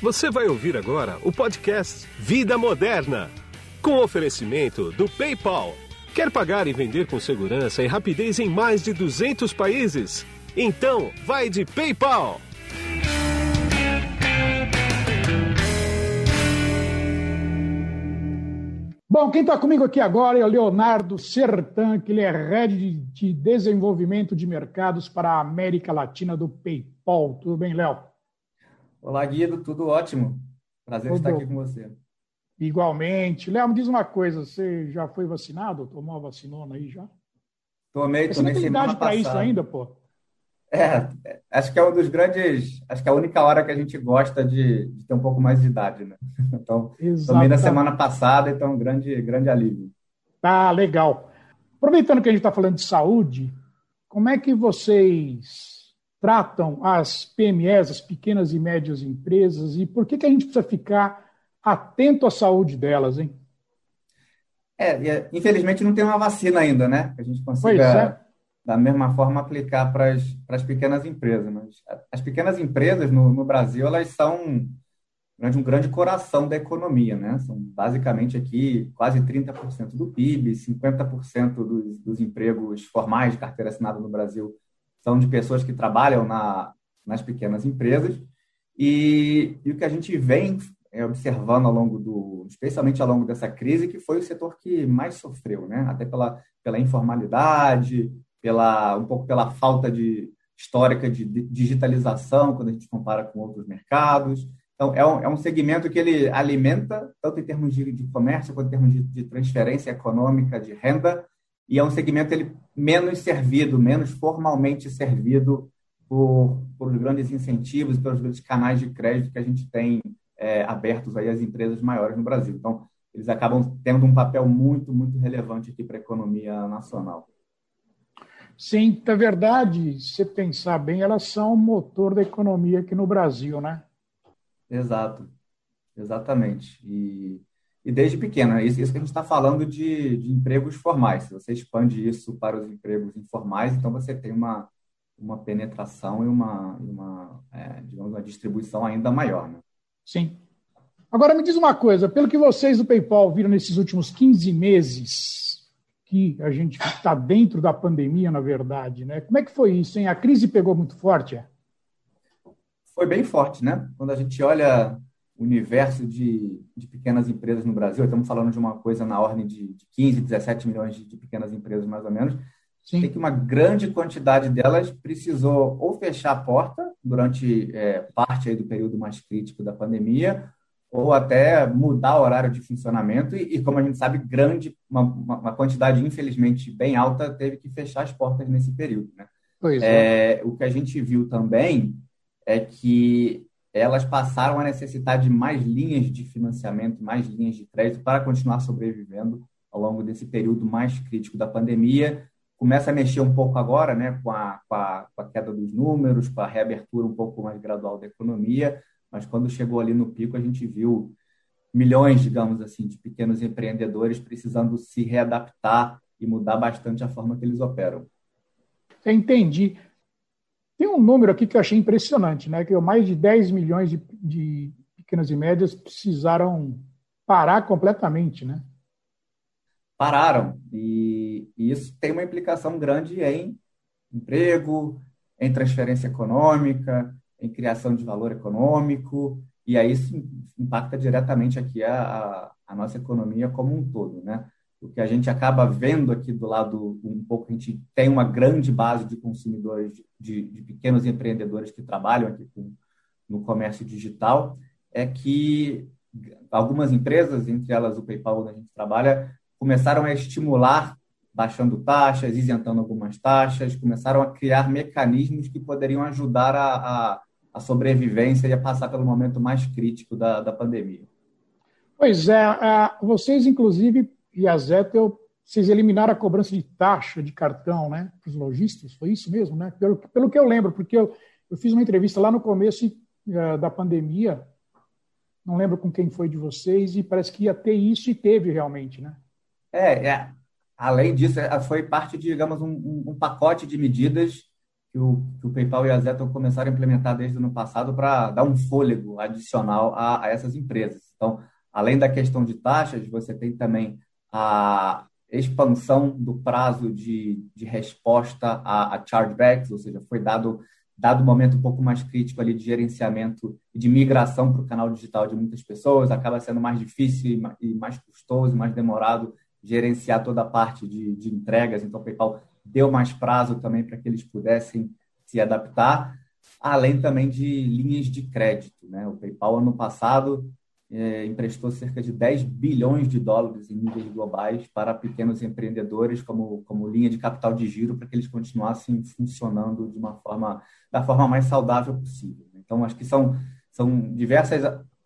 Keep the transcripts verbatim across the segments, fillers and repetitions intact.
Você vai ouvir agora o podcast Vida Moderna, com oferecimento do PayPal. Quer pagar e vender com segurança e rapidez em mais de duzentos países? Então, vai de PayPal! Bom, quem está comigo aqui agora é o Leonardo Sertão, que ele é Head de Desenvolvimento de Mercados para a América Latina do PayPal. Tudo bem, Léo? Olá, Guido, tudo ótimo. Prazer tudo. Estar aqui com você. Igualmente. Léo, me diz uma coisa, você já foi vacinado? Tomou a vacinona aí já? Tomei, tomei semana passada. Você não tem idade para isso ainda, pô? É, acho que é um dos grandes... Acho que é a única hora que a gente gosta de, de ter um pouco mais de idade, né? Então, exatamente. Tomei na semana passada, então grande, grande alívio. Tá, legal. Aproveitando que a gente está falando de saúde, como é que vocês... tratam as P M Es, as pequenas e médias empresas, e por que, que a gente precisa ficar atento à saúde delas, hein? É, infelizmente não tem uma vacina ainda, né? Que a gente consiga, é. da mesma forma, aplicar para as pequenas empresas. Mas as pequenas empresas no, no Brasil, elas são um grande coração da economia, né? São basicamente aqui quase trinta por cento do P I B, cinquenta por cento dos, dos empregos formais de carteira assinada no Brasil são de pessoas que trabalham na, nas pequenas empresas, e, e o que a gente vem observando ao longo do, especialmente ao longo dessa crise, que foi o setor que mais sofreu, né? Até pela, pela informalidade, pela, um pouco pela falta de, histórica de digitalização, quando a gente compara com outros mercados. Então, é um, é um segmento que ele alimenta, tanto em termos de, de comércio, quanto em termos de, de transferência econômica, de renda, e é um segmento ele, menos servido, menos formalmente servido por, por grandes incentivos, pelos grandes canais de crédito que a gente tem é, abertos aí às empresas maiores no Brasil. Então, eles acabam tendo um papel muito, muito relevante aqui para a economia nacional. Sim, na verdade, se pensar bem, elas são o motor da economia aqui no Brasil, né? Exato, exatamente. E... E desde pequena, isso, isso que a gente está falando de, de empregos formais. Se você expande isso para os empregos informais, então você tem uma, uma penetração e uma, uma, é, digamos, uma distribuição ainda maior, né? Sim. Agora me diz uma coisa, pelo que vocês do PayPal viram nesses últimos quinze meses, que a gente está dentro da pandemia, na verdade, né? Como é que foi isso, hein? A crise pegou muito forte? É? Foi bem forte, né? Quando a gente olha... universo de, de pequenas empresas no Brasil, estamos falando de uma coisa na ordem de, de quinze, dezessete milhões de, de pequenas empresas, mais ou menos. Sim. Tem que uma grande quantidade delas precisou ou fechar a porta durante é, parte aí do período mais crítico da pandemia, ou até mudar o horário de funcionamento e, e como a gente sabe, grande uma, uma quantidade, infelizmente, bem alta, teve que fechar as portas nesse período, né? Pois é. É, o que a gente viu também é que elas passaram a necessitar de mais linhas de financiamento, mais linhas de crédito para continuar sobrevivendo ao longo desse período mais crítico da pandemia. Começa a mexer um pouco agora, né, com a, com a, com a queda dos números, com a reabertura um pouco mais gradual da economia, mas quando chegou ali no pico, a gente viu milhões, digamos assim, de pequenos empreendedores precisando se readaptar e mudar bastante a forma que eles operam. Entendi. Tem um número aqui que eu achei impressionante, né? Que mais de dez milhões de, de pequenas e médias precisaram parar completamente, né? Pararam. E, e isso tem uma implicação grande em emprego, em transferência econômica, em criação de valor econômico. E aí isso impacta diretamente aqui a, a nossa economia como um todo, né? O que a gente acaba vendo aqui do lado um pouco, a gente tem uma grande base de consumidores, de, de pequenos empreendedores que trabalham aqui com, no comércio digital, é que algumas empresas, entre elas o PayPal, onde a gente trabalha, começaram a estimular, baixando taxas, isentando algumas taxas, começaram a criar mecanismos que poderiam ajudar a, a, a sobrevivência e a passar pelo momento mais crítico da, da pandemia. Pois é, vocês, inclusive... E a Zettle, vocês eliminaram a cobrança de taxa de cartão, né? Para os lojistas, foi isso mesmo, né? Pelo, pelo que eu lembro, porque eu, eu fiz uma entrevista lá no começo uh, da pandemia, não lembro com quem foi de vocês, e parece que ia ter isso e teve realmente, né? É, é. Além disso, foi parte de, digamos, um, um pacote de medidas que o, que o PayPal e a Zettle começaram a implementar desde o ano passado para dar um fôlego adicional a, a essas empresas. Então, além da questão de taxas, você tem também a expansão do prazo de, de resposta a, a chargebacks, ou seja, foi dado dado um momento um pouco mais crítico ali de gerenciamento e de migração para o canal digital de muitas pessoas, acaba sendo mais difícil e mais custoso, mais demorado gerenciar toda a parte de, de entregas. Então, o PayPal deu mais prazo também para que eles pudessem se adaptar, além também de linhas de crédito, né? O PayPal, ano passado, eh, emprestou cerca de dez bilhões de dólares em níveis globais para pequenos empreendedores como, como linha de capital de giro para que eles continuassem funcionando de uma forma, da forma mais saudável possível. Então, acho que são, são diversas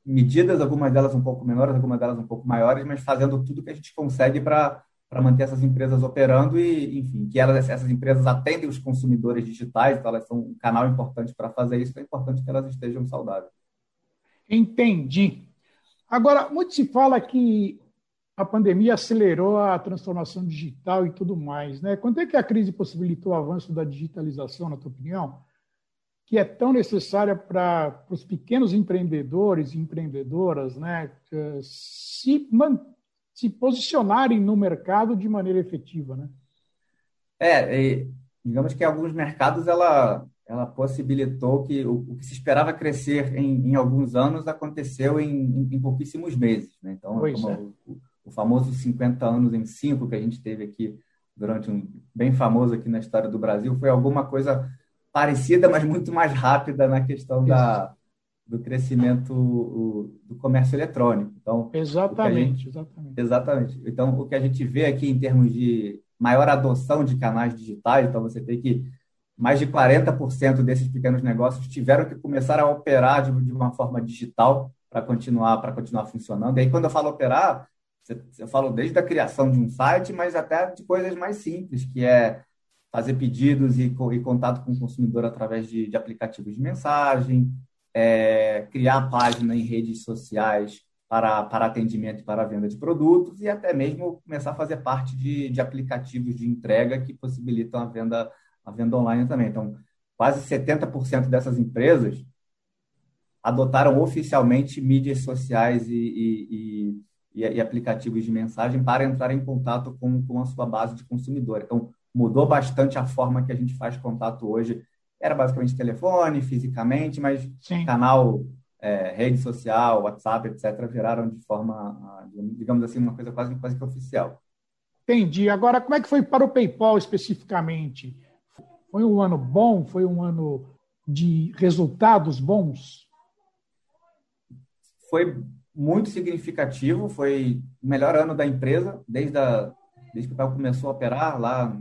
medidas, algumas delas um pouco menores, algumas delas um pouco maiores, mas fazendo tudo que a gente consegue para para manter essas empresas operando e, enfim, que elas, essas empresas atendem os consumidores digitais, então elas são um canal importante para fazer isso, é importante que elas estejam saudáveis. Entendi. Agora, muito se fala que a pandemia acelerou a transformação digital e tudo mais, né? Quanto é que a crise possibilitou o avanço da digitalização, na tua opinião, que é tão necessária para os pequenos empreendedores e empreendedoras, né, se manter, se posicionarem no mercado de maneira efetiva, né? É, digamos que em alguns mercados ela, ela possibilitou que o, o que se esperava crescer em, em alguns anos aconteceu em, em, em pouquíssimos meses, né? Então, como é. o, o famoso cinquenta anos em cinco que a gente teve aqui durante um bem famoso aqui na história do Brasil, foi alguma coisa parecida, mas muito mais rápida na questão da... do crescimento do comércio eletrônico. Então, exatamente, gente, exatamente. Exatamente. Então, o que a gente vê aqui em termos de maior adoção de canais digitais, então você tem que mais de quarenta por cento desses pequenos negócios tiveram que começar a operar de, de uma forma digital para continuar, para continuar funcionando. E aí, quando eu falo operar, eu falo desde a criação de um site, mas até de coisas mais simples, que é fazer pedidos e, e contato com o consumidor através de, de aplicativos de mensagem, É, criar página em redes sociais para, para atendimento e para venda de produtos e até mesmo começar a fazer parte de, de aplicativos de entrega que possibilitam a venda, a venda online também. Então, quase setenta por cento dessas empresas adotaram oficialmente mídias sociais e, e, e, e aplicativos de mensagem para entrar em contato com, com a sua base de consumidor. Então, mudou bastante a forma que a gente faz contato hoje. Era basicamente telefone, fisicamente, mas Sim. canal, é, rede social, WhatsApp, etcétera, viraram de forma, digamos assim, uma coisa quase, quase que oficial. Entendi. Agora, como é que foi para o PayPal especificamente? Foi um ano bom? Foi um ano de resultados bons? Foi muito significativo. Foi o melhor ano da empresa, desde, a, desde que o PayPal começou a operar lá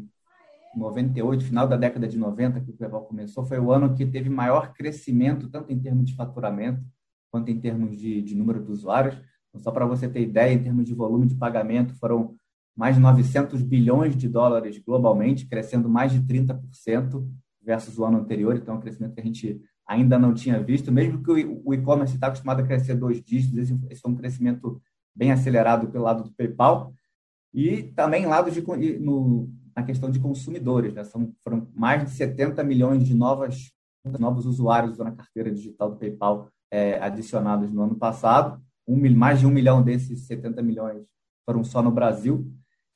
noventa e oito, final da década de noventa, que o PayPal começou, foi o ano que teve maior crescimento, tanto em termos de faturamento, quanto em termos de, de número de usuários. Então, só para você ter ideia, em termos de volume de pagamento, foram mais de novecentos bilhões de dólares globalmente, crescendo mais de trinta por cento versus o ano anterior. Então, é um crescimento que a gente ainda não tinha visto. Mesmo que o e-commerce está acostumado a crescer dois dígitos, esse foi um crescimento bem acelerado pelo lado do PayPal. E também lado de... No, na questão de consumidores, né? São, foram mais de setenta milhões de novas, novos usuários na carteira digital do PayPal é, adicionados no ano passado. Um, mais de um milhão desses setenta milhões foram só no Brasil.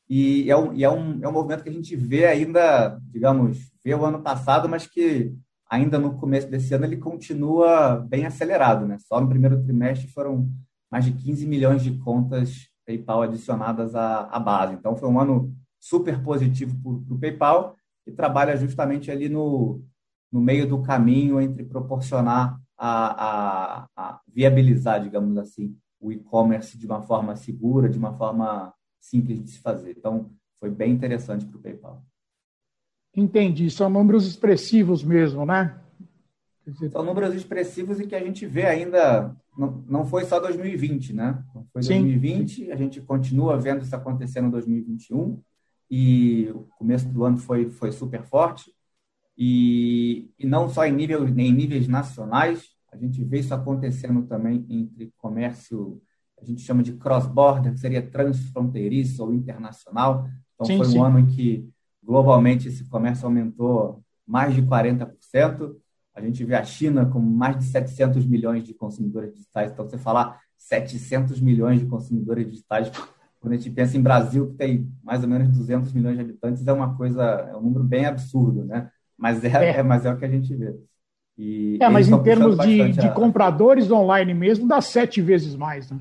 E é um, e é um, é um movimento que a gente vê ainda, digamos, vê o ano passado, mas que ainda no começo desse ano ele continua bem acelerado, né? Só no primeiro trimestre foram mais de quinze milhões de contas PayPal adicionadas à, à base. Então, foi um ano super positivo para o PayPal e trabalha justamente ali no, no meio do caminho entre proporcionar a, a, a viabilizar, digamos assim, o e-commerce de uma forma segura, de uma forma simples de se fazer. Então, foi bem interessante para o PayPal. Entendi. São números expressivos mesmo, né? São números expressivos e que a gente vê ainda... Não, não foi só dois mil e vinte, né? Não foi dois mil e vinte, Sim. a gente continua vendo isso acontecendo em dois mil e vinte e um, e o começo do ano foi, foi super forte, e, e não só em, nível, em níveis nacionais, a gente vê isso acontecendo também entre comércio, a gente chama de cross-border, que seria transfronteiriço ou internacional, então sim, foi um sim. ano em que globalmente esse comércio aumentou mais de quarenta por cento. A gente vê a China com mais de setecentos milhões de consumidores digitais. Então, você falar setecentos milhões de consumidores digitais, quando a gente pensa em Brasil, que tem mais ou menos duzentos milhões de habitantes, é uma coisa, é um número bem absurdo, né? Mas é, é. é, mas é o que a gente vê. E é, mas em termos de, de a... compradores online mesmo, dá sete vezes mais, né?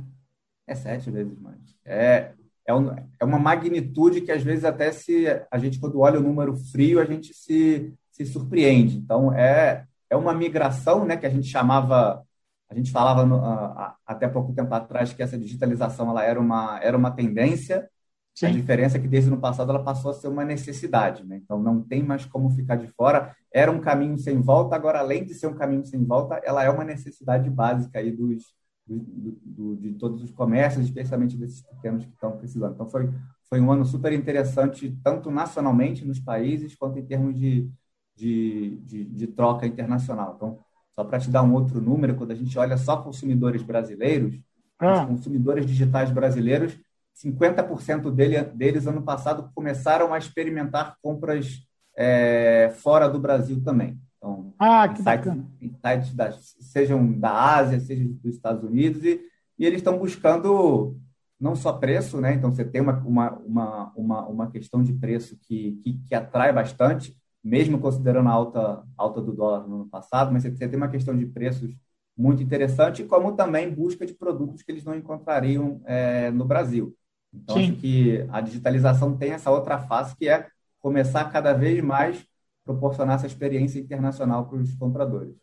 É sete vezes mais. É, é, um, é uma magnitude que, às vezes, até se a gente, quando olha o número frio, a gente se, se surpreende. Então, é, é uma migração, né, que a gente chamava, a gente falava no, a, a, até pouco tempo atrás que essa digitalização ela era, uma, era uma tendência. Sim. A diferença é que, desde o ano passado, ela passou a ser uma necessidade, né? Então, não tem mais como ficar de fora. Era um caminho sem volta. Agora, além de ser um caminho sem volta, ela é uma necessidade básica aí dos, do, do, de todos os comércios, especialmente desses pequenos que estão precisando. Então, foi, foi um ano super interessante, tanto nacionalmente nos países, quanto em termos de, de, de, de troca internacional. Então, só para te dar um outro número, quando a gente olha só consumidores brasileiros, ah. os consumidores digitais brasileiros, cinquenta por cento dele, deles, ano passado, começaram a experimentar compras é, fora do Brasil também. Então, ah, que bacana. Sites da, sejam da Ásia, sejam dos Estados Unidos, e, e eles estão buscando não só preço, né? Então, você tem uma, uma, uma, uma questão de preço que, que, que atrai bastante, mesmo considerando a alta, alta do dólar no ano passado, mas você, você tem uma questão de preços muito interessante, como também busca de produtos que eles não encontrariam é, no Brasil. Então, Sim. acho que a digitalização tem essa outra face, que é começar a cada vez mais proporcionar essa experiência internacional para os compradores.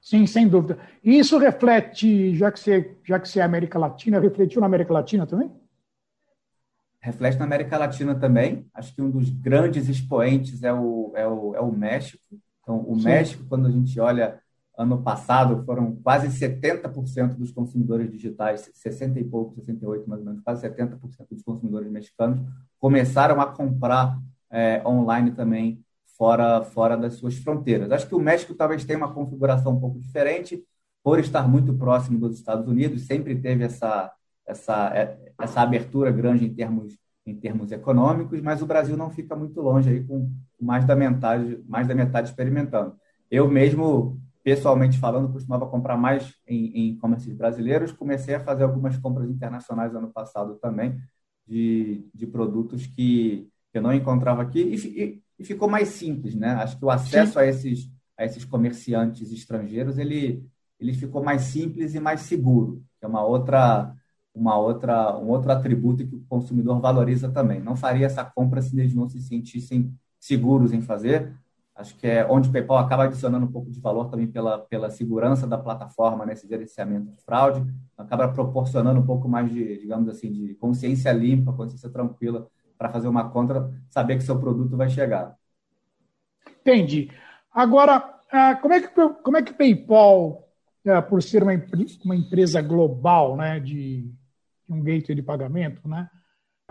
Sim, sem dúvida. E isso reflete, já que você, já que você é América Latina, refletiu na América Latina também? Reflete na América Latina também. Acho que um dos grandes expoentes é o, é o, é o México. Então, o Sim. México, quando a gente olha... Ano passado, foram quase setenta por cento dos consumidores digitais, sessenta e pouco, sessenta e oito mais ou menos, quase setenta por cento dos consumidores mexicanos começaram a comprar é, online também, fora, fora das suas fronteiras. Acho que o México talvez tenha uma configuração um pouco diferente, por estar muito próximo dos Estados Unidos, sempre teve essa, essa, essa abertura grande em termos, em termos econômicos, mas o Brasil não fica muito longe, aí com mais da metade, mais da metade experimentando. Eu mesmo... Pessoalmente falando, costumava comprar mais em, em comércios brasileiros. Comecei a fazer algumas compras internacionais ano passado também, de, de produtos que eu não encontrava aqui. E, e, e ficou mais simples, né? Acho que o acesso a esses, a esses comerciantes estrangeiros ele, ele ficou mais simples e mais seguro. É uma outra, uma outra, um outro atributo que o consumidor valoriza também. Não faria essa compra se eles não se sentissem seguros em fazer. Acho que é onde o PayPal acaba adicionando um pouco de valor também pela, pela segurança da plataforma nesse gerenciamento de fraude, acaba proporcionando um pouco mais de, digamos assim, de consciência limpa, consciência tranquila para fazer uma compra, saber que seu produto vai chegar. Entendi. Agora, como é que como é que o PayPal, por ser uma, uma empresa global, né, de, de um gateway de pagamento, né,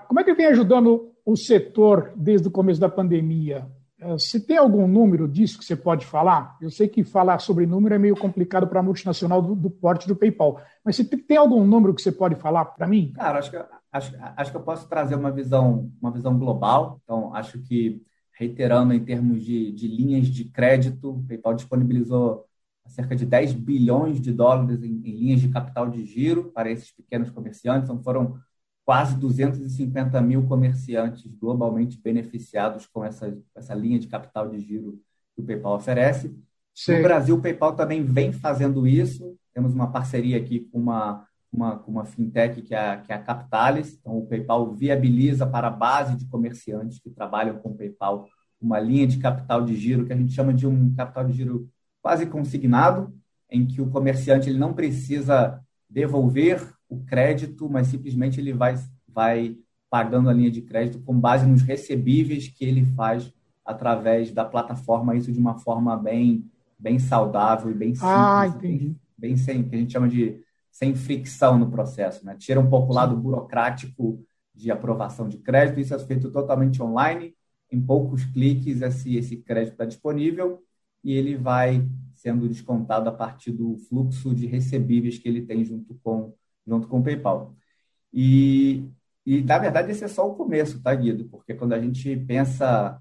como é que vem ajudando o setor desde o começo da pandemia? Você tem algum número disso que você pode falar? Eu sei que falar sobre número é meio complicado para a multinacional do, do porte do PayPal, mas você tem algum número que você pode falar para mim? Cara, acho que, acho, acho que eu posso trazer uma visão, uma visão global. Então, acho que, reiterando em termos de, de linhas de crédito, o PayPal disponibilizou cerca de dez bilhões de dólares em, em linhas de capital de giro para esses pequenos comerciantes. Então, foram quase duzentos e cinquenta mil comerciantes globalmente beneficiados com essa, essa linha de capital de giro que o PayPal oferece. Sim. No Brasil, o PayPal também vem fazendo isso. Temos uma parceria aqui com uma, uma, com uma fintech, que é, que é a Capitalis. Então, o PayPal viabiliza para a base de comerciantes que trabalham com o PayPal uma linha de capital de giro, que a gente chama de um capital de giro quase consignado, em que o comerciante ele não precisa devolver o crédito, mas simplesmente ele vai, vai pagando a linha de crédito com base nos recebíveis que ele faz através da plataforma, isso de uma forma bem, bem saudável e bem simples. Ah, entendi. Bem, bem sem, que a gente chama de sem fricção no processo, né? Tira um pouco o lado burocrático de aprovação de crédito, isso é feito totalmente online, em poucos cliques esse, esse crédito está disponível e ele vai sendo descontado a partir do fluxo de recebíveis que ele tem junto com junto com o PayPal. E, e, na verdade, esse é só o começo, tá, Guido? Porque quando a gente pensa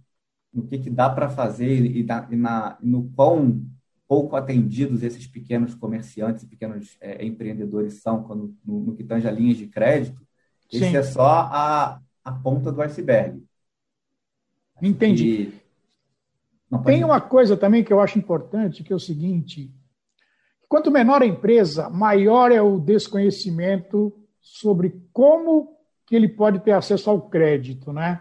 no que, que dá para fazer e, da, e na, no quão pouco atendidos esses pequenos comerciantes, pequenos é, empreendedores são quando, no, no que tange a linhas de crédito, sim, esse é só a, a ponta do iceberg. Acho entendi. Que... Não, pode... Tem uma coisa também que eu acho importante, que é o seguinte... Quanto menor a empresa, maior é o desconhecimento sobre como que ele pode ter acesso ao crédito, né?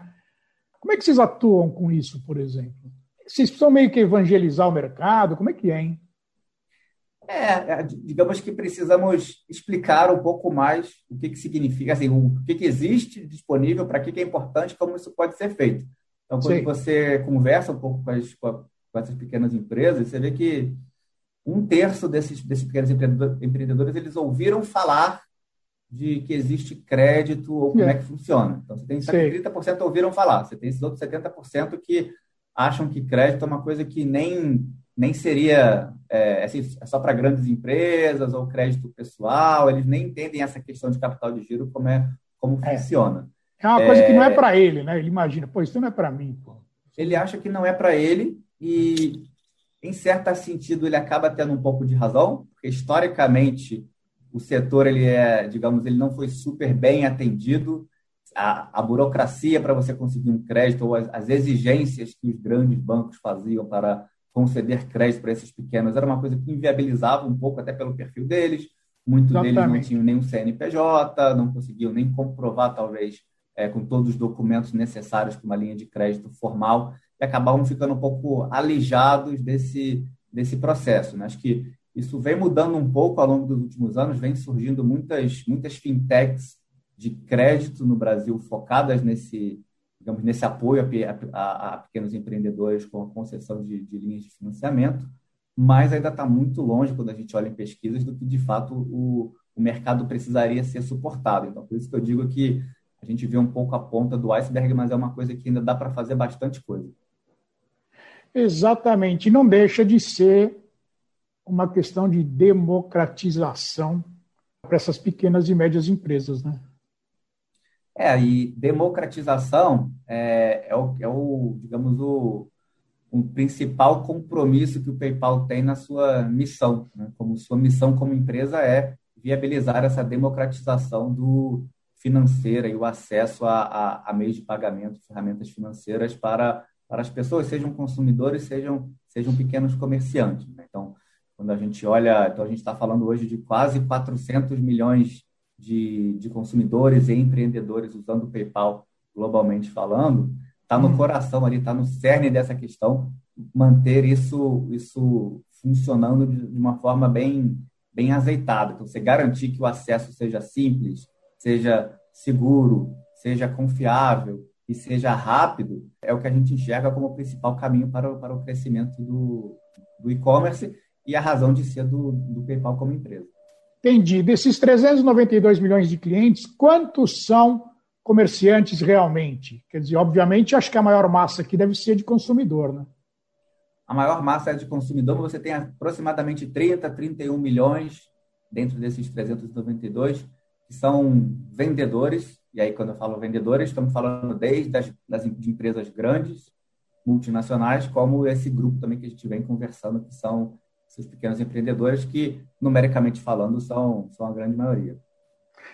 Como é que vocês atuam com isso, por exemplo? Vocês precisam meio que evangelizar o mercado? Como é que é, hein? É, digamos que precisamos explicar um pouco mais o que, que significa, assim, o que, que existe disponível, para que, que é importante, como isso pode ser feito. Então, quando sim, você conversa um pouco com, as, com essas pequenas empresas, você vê que um terço desses, desses pequenos empreendedores, eles ouviram falar de que existe crédito ou como é, é que funciona. Então, você tem trinta por cento ouviram falar, você tem esses outros setenta por cento que acham que crédito é uma coisa que nem, nem seria... É, é só para grandes empresas ou crédito pessoal, eles nem entendem essa questão de capital de giro, como, é, como é. funciona. É uma é... coisa que não é para ele, né? Ele imagina, pô, isso não é para mim, pô. Ele acha que não é para ele e... Em certo sentido, ele acaba tendo um pouco de razão, porque, historicamente, o setor, ele é, digamos, ele não foi super bem atendido. A, a burocracia para você conseguir um crédito, ou as, as exigências que os grandes bancos faziam para conceder crédito para esses pequenos, era uma coisa que inviabilizava um pouco, até pelo perfil deles. Muitos exatamente deles não tinham nenhum C N P J, não conseguiam nem comprovar, talvez, é, com todos os documentos necessários para uma linha de crédito formal, e acabavam ficando um pouco alijados desse, desse processo, né? Acho que isso vem mudando um pouco ao longo dos últimos anos, vem surgindo muitas, muitas fintechs de crédito no Brasil focadas nesse, digamos, nesse apoio a, a, a pequenos empreendedores com a concessão de, de linhas de financiamento, mas ainda está muito longe, quando a gente olha em pesquisas, do que de fato o, o mercado precisaria ser suportado. Então, por isso que eu digo que a gente vê um pouco a ponta do iceberg, mas é uma coisa que ainda dá para fazer bastante coisa. Exatamente. Não deixa de ser uma questão de democratização para essas pequenas e médias empresas, né? É, e democratização é, é, o, é o, digamos, o, o principal compromisso que o PayPal tem na sua missão, né? Como sua missão como empresa é viabilizar essa democratização do financeira e o acesso a, a, a meios de pagamento, ferramentas financeiras para... para as pessoas, sejam consumidores, sejam, sejam pequenos comerciantes, né? Então, quando a gente olha, então a gente está falando hoje de quase quatrocentos milhões de, de consumidores e empreendedores usando o PayPal, globalmente falando, está no coração ali, está no cerne dessa questão, manter isso, isso funcionando de uma forma bem, bem azeitada. Então, você garantir que o acesso seja simples, seja seguro, seja confiável, e seja rápido, é o que a gente enxerga como o principal caminho para o, para o crescimento do, do e-commerce e a razão de ser do, do PayPal como empresa. Entendi. Desses trezentos e noventa e dois milhões de clientes, quantos são comerciantes realmente? Quer dizer, obviamente, acho que a maior massa aqui deve ser de consumidor, né? A maior massa é de consumidor, mas você tem aproximadamente trinta, trinta e um milhões dentro desses trezentos e noventa e dois, que são vendedores. E aí, quando eu falo vendedores, estamos falando desde das, das de empresas grandes, multinacionais, como esse grupo também que a gente vem conversando, que são esses pequenos empreendedores que, numericamente falando, são, são a grande maioria.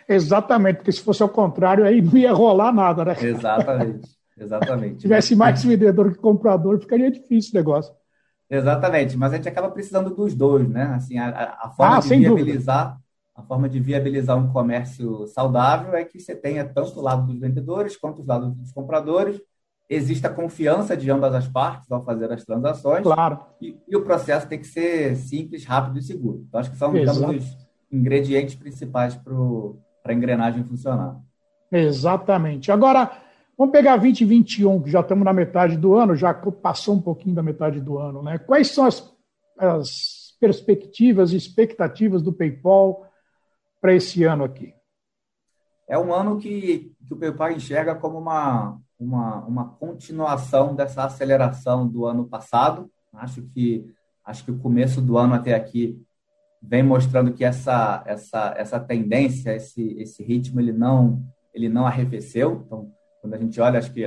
Exatamente, porque se fosse ao contrário, aí não ia rolar nada, né? Exatamente, exatamente. Se tivesse mais vendedor que comprador, ficaria difícil o negócio. Exatamente, mas a gente acaba precisando dos dois, né? Assim, a, a forma ah, de viabilizar... Dúvida. A forma de viabilizar um comércio saudável é que você tenha tanto o lado dos vendedores quanto o lado dos compradores, exista confiança de ambas as partes ao fazer as transações, claro. e, e o processo tem que ser simples, rápido e seguro. Então, acho que são os ingredientes principais para a engrenagem funcionar. Exatamente. Agora, vamos pegar vinte e vinte e um, que já estamos na metade do ano, já passou um pouquinho da metade do ano, né? Quais são as, as perspectivas e expectativas do PayPal para esse ano aqui? É um ano que, que o PayPal enxerga como uma, uma, uma continuação dessa aceleração do ano passado. Acho que, acho que o começo do ano até aqui vem mostrando que essa, essa, essa tendência, esse, esse ritmo, ele não, ele não arrefeceu. Então, quando a gente olha, acho que,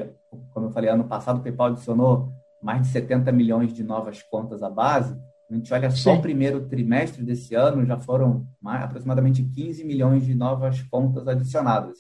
como eu falei, ano passado o PayPal adicionou mais de setenta milhões de novas contas à base. A gente olha só Sim. o primeiro trimestre desse ano, já foram mais, aproximadamente quinze milhões de novas contas adicionadas.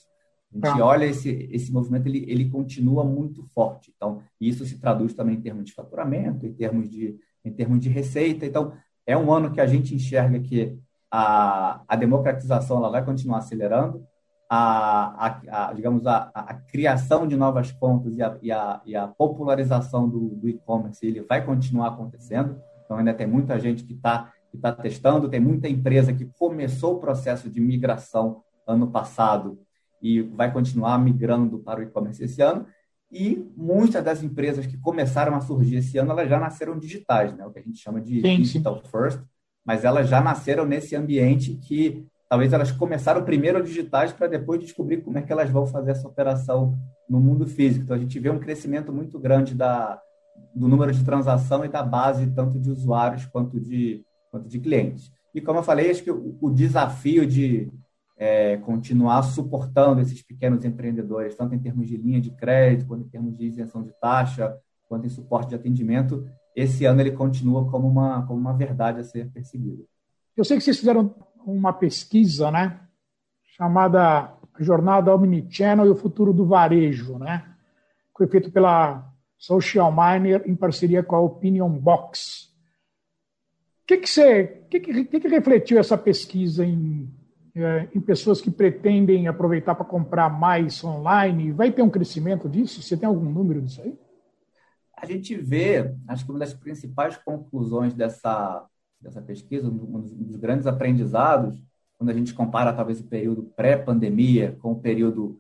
A gente ah. olha esse, esse movimento, ele, ele continua muito forte. Então, isso se traduz também em termos de faturamento, em termos de, em termos de receita. Então, é um ano que a gente enxerga que a, a democratização ela vai continuar acelerando, a, a, a, digamos, a, a criação de novas contas e a, e a, e a popularização do, do e-commerce ele vai continuar acontecendo. Então, ainda tem muita gente que está que tá testando, tem muita empresa que começou o processo de migração ano passado e vai continuar migrando para o e-commerce esse ano. E muitas das empresas que começaram a surgir esse ano, elas já nasceram digitais, né? O que a gente chama de gente. digital first, mas elas já nasceram nesse ambiente que talvez elas começaram primeiro digitais para depois descobrir como é que elas vão fazer essa operação no mundo físico. Então, a gente vê um crescimento muito grande da... do número de transação e da base tanto de usuários quanto de, quanto de clientes. E, como eu falei, acho que o, o desafio de é, continuar suportando esses pequenos empreendedores, tanto em termos de linha de crédito, quanto em termos de isenção de taxa, quanto em suporte de atendimento, esse ano ele continua como uma, como uma verdade a ser perseguida. Eu sei que vocês fizeram uma pesquisa, né, chamada Jornada Omnichannel e o Futuro do Varejo, né, que foi feito pela Social Miner, em parceria com a Opinion Box. O que, que você que que, que que refletiu essa pesquisa em, em pessoas que pretendem aproveitar para comprar mais online? Vai ter um crescimento disso? Você tem algum número disso aí? A gente vê, acho que uma das principais conclusões dessa, dessa pesquisa, um dos grandes aprendizados, quando a gente compara talvez o período pré-pandemia com o período,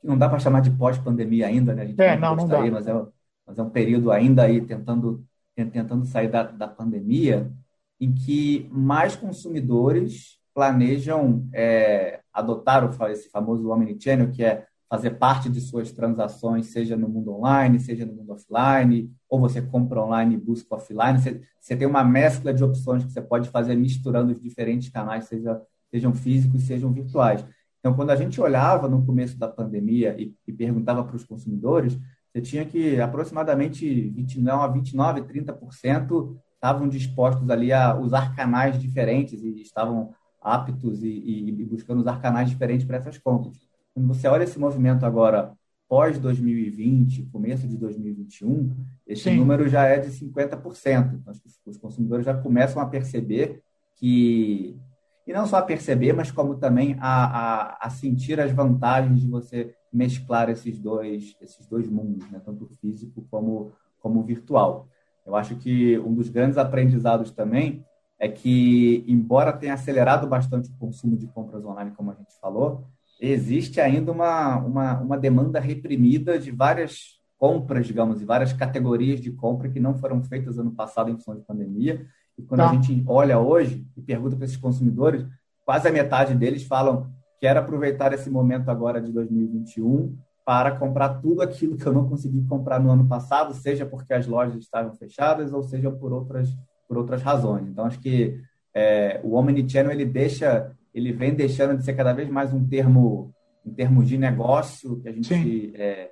que não dá para chamar de pós-pandemia ainda, né? A gente é, não, não gostaria, não dá. Mas é... mas é um período ainda aí tentando, tentando sair da, da pandemia, em que mais consumidores planejam é, adotar o, esse famoso omnichannel, que é fazer parte de suas transações, seja no mundo online, seja no mundo offline, ou você compra online e busca offline. Você, você tem uma mescla de opções que você pode fazer misturando os diferentes canais, seja, sejam físicos, sejam virtuais. Então, quando a gente olhava no começo da pandemia e, e perguntava para os consumidores, você tinha que aproximadamente vinte e nove, vinte e nove, trinta por cento estavam dispostos ali a usar canais diferentes e estavam aptos e, e, e buscando usar canais diferentes para essas contas. Quando você olha esse movimento agora pós-dois mil e vinte, começo de dois mil e vinte e um, esse Sim. número já é de cinquenta por cento. Então, os consumidores já começam a perceber que... E não só a perceber, mas como também a, a, a sentir as vantagens de você mesclar esses dois, esses dois mundos, né? Tanto o físico como, como o virtual. Eu acho que um dos grandes aprendizados também é que, embora tenha acelerado bastante o consumo de compras online, como a gente falou, existe ainda uma, uma, uma demanda reprimida de várias compras, digamos, e várias categorias de compra que não foram feitas ano passado em função de pandemia. E quando tá. a gente olha hoje e pergunta para esses consumidores, quase a metade deles falam: quero aproveitar esse momento agora de dois mil e vinte e um para comprar tudo aquilo que eu não consegui comprar no ano passado, seja porque as lojas estavam fechadas ou seja por outras, por outras razões. Então, acho que é, o omnichannel ele deixa, ele vem deixando de ser cada vez mais um termo, um termo de negócio que a gente é,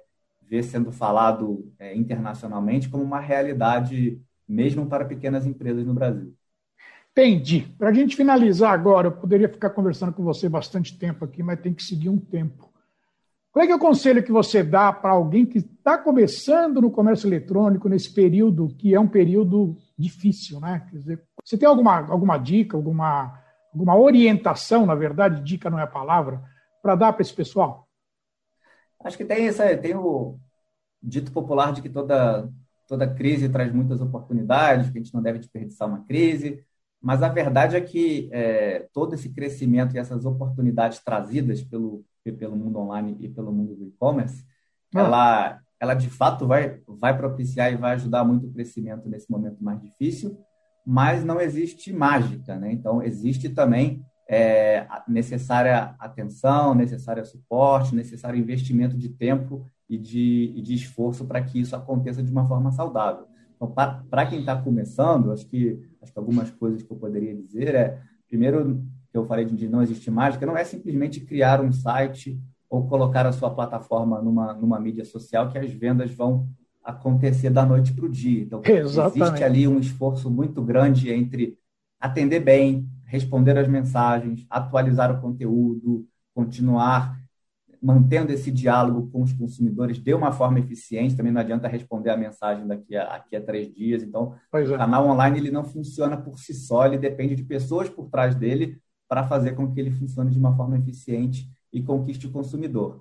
vê sendo falado é, internacionalmente como uma realidade mesmo para pequenas empresas no Brasil. Entendi. Para a gente finalizar agora, eu poderia ficar conversando com você bastante tempo aqui, mas tem que seguir um tempo. Qual é, que é o conselho que você dá para alguém que está começando no comércio eletrônico nesse período, que é um período difícil, né? Quer dizer, você tem alguma, alguma dica, alguma, alguma orientação, na verdade, dica não é a palavra, para dar para esse pessoal? Acho que tem, isso aí, tem o dito popular de que toda... Toda crise traz muitas oportunidades, que a gente não deve desperdiçar uma crise, mas a verdade é que é, todo esse crescimento e essas oportunidades trazidas pelo, pelo mundo online e pelo mundo do e-commerce, ah. ela, ela de fato vai, vai propiciar e vai ajudar muito o crescimento nesse momento mais difícil, mas não existe mágica, né? Então, existe também é, necessária atenção, necessário suporte, necessário investimento de tempo E de, e de esforço para que isso aconteça de uma forma saudável. Então, para quem está começando, acho que, acho que algumas coisas que eu poderia dizer é, primeiro, que eu falei de não existe mágica, não é simplesmente criar um site ou colocar a sua plataforma numa, numa mídia social que as vendas vão, acontecer da noite para o dia. Então, exatamente, existe ali um esforço muito grande entre atender bem, responder as mensagens, atualizar o conteúdo, continuar mantendo esse diálogo com os consumidores de uma forma eficiente. Também não adianta responder a mensagem daqui a, daqui a três dias. Então, é. o canal online ele não funciona por si só, ele depende de pessoas por trás dele para fazer com que ele funcione de uma forma eficiente e conquiste o consumidor.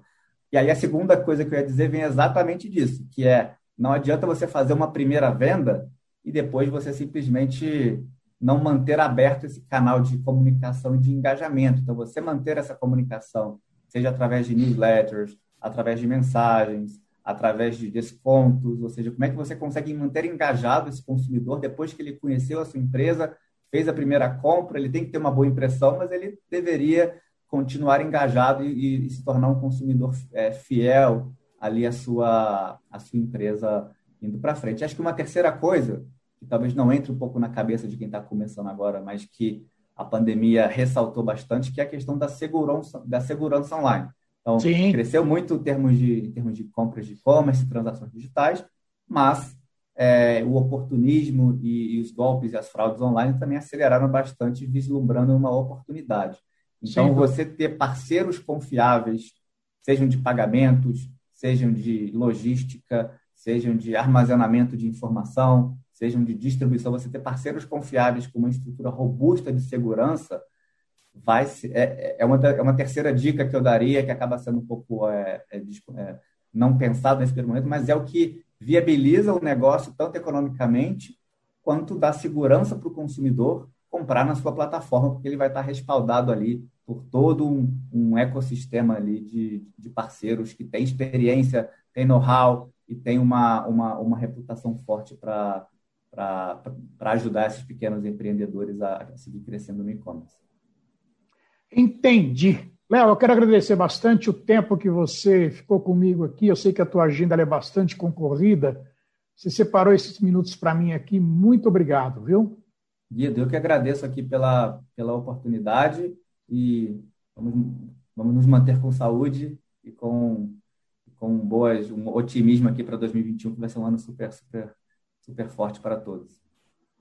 E aí a segunda coisa que eu ia dizer vem exatamente disso, que é, não adianta você fazer uma primeira venda e depois você simplesmente não manter aberto esse canal de comunicação e de engajamento. Então, você manter essa comunicação, seja através de newsletters, através de mensagens, através de descontos, ou seja, como é que você consegue manter engajado esse consumidor depois que ele conheceu a sua empresa, fez a primeira compra, ele tem que ter uma boa impressão, mas ele deveria continuar engajado e, e se tornar um consumidor é, fiel ali à sua, à sua empresa indo para frente. Acho que uma terceira coisa, que talvez não entre um pouco na cabeça de quem está começando agora, mas que a pandemia ressaltou bastante, que é a questão da segurança, da segurança online. Então, sim, cresceu muito em termos de, em termos de compras de e-commerce, transações digitais, mas é, o oportunismo e, e os golpes e as fraudes online também aceleraram bastante, vislumbrando uma oportunidade. Então, sim, você ter parceiros confiáveis, sejam de pagamentos, sejam de logística, sejam de armazenamento de informação, sejam de distribuição, você ter parceiros confiáveis com uma estrutura robusta de segurança, vai ser, é, é, uma, é uma terceira dica que eu daria, que acaba sendo um pouco é, é, é, não pensado nesse primeiro momento, mas é o que viabiliza o negócio tanto economicamente quanto dá segurança para o consumidor comprar na sua plataforma, porque ele vai estar respaldado ali por todo um, um ecossistema ali de, de parceiros que tem experiência, tem know-how e tem uma, uma, uma reputação forte para ajudar esses pequenos empreendedores a, a seguir crescendo no e-commerce. Entendi. Léo, eu quero agradecer bastante o tempo que você ficou comigo aqui. Eu sei que a tua agenda ela é bastante concorrida. Você separou esses minutos para mim aqui. Muito obrigado, viu? Guido, eu que agradeço aqui pela, pela oportunidade e vamos, vamos nos manter com saúde e com, com boas, um otimismo aqui para dois mil e vinte e um, que vai ser um ano super, super, super forte para todos.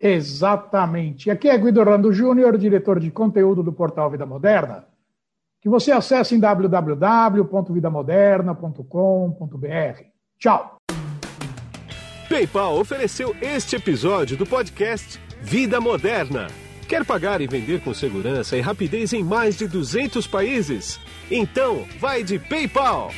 Exatamente. Aqui é Guido Orlando Júnior, diretor de conteúdo do portal Vida Moderna, que você acesse em w w w ponto vida moderna ponto com ponto b r. Tchau! PayPal ofereceu este episódio do podcast Vida Moderna. Quer pagar e vender com segurança e rapidez em mais de duzentos países? Então, vai de PayPal!